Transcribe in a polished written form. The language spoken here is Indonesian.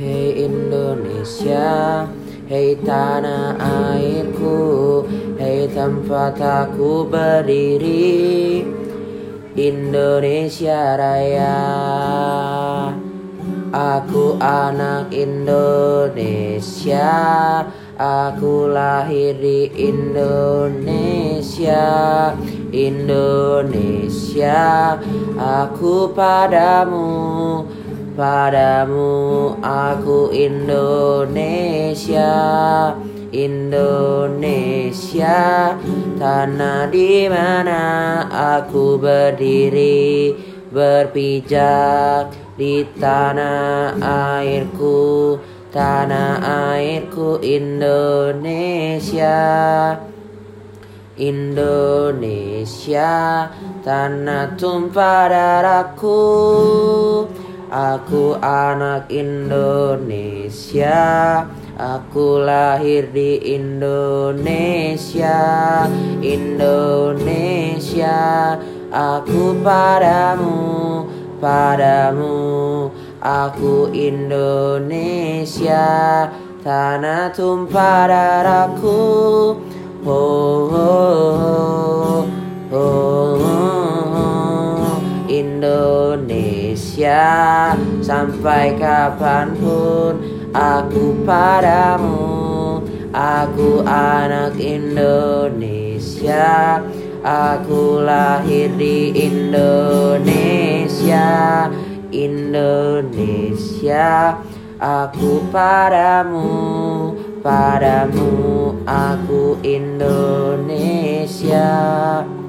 Hei Indonesia, hei tanah airku, hei tempat aku berdiri, Indonesia Raya. Aku anak Indonesia, aku lahir di Indonesia. Indonesia, aku padamu, padamu aku Indonesia. Indonesia, tanah di mana aku berdiri, berpijak di tanah airku, tanah airku Indonesia. Indonesia, tanah tumpah darahku, aku anak Indonesia, aku lahir di Indonesia. Indonesia, aku padamu, padamu aku Indonesia, tanah tumpah darahku. Oh, oh, oh, oh, Indonesia, sampai kapanpun aku padamu. Aku anak Indonesia, aku lahir di Indonesia. Indonesia, aku padamu, padamu aku Indonesia.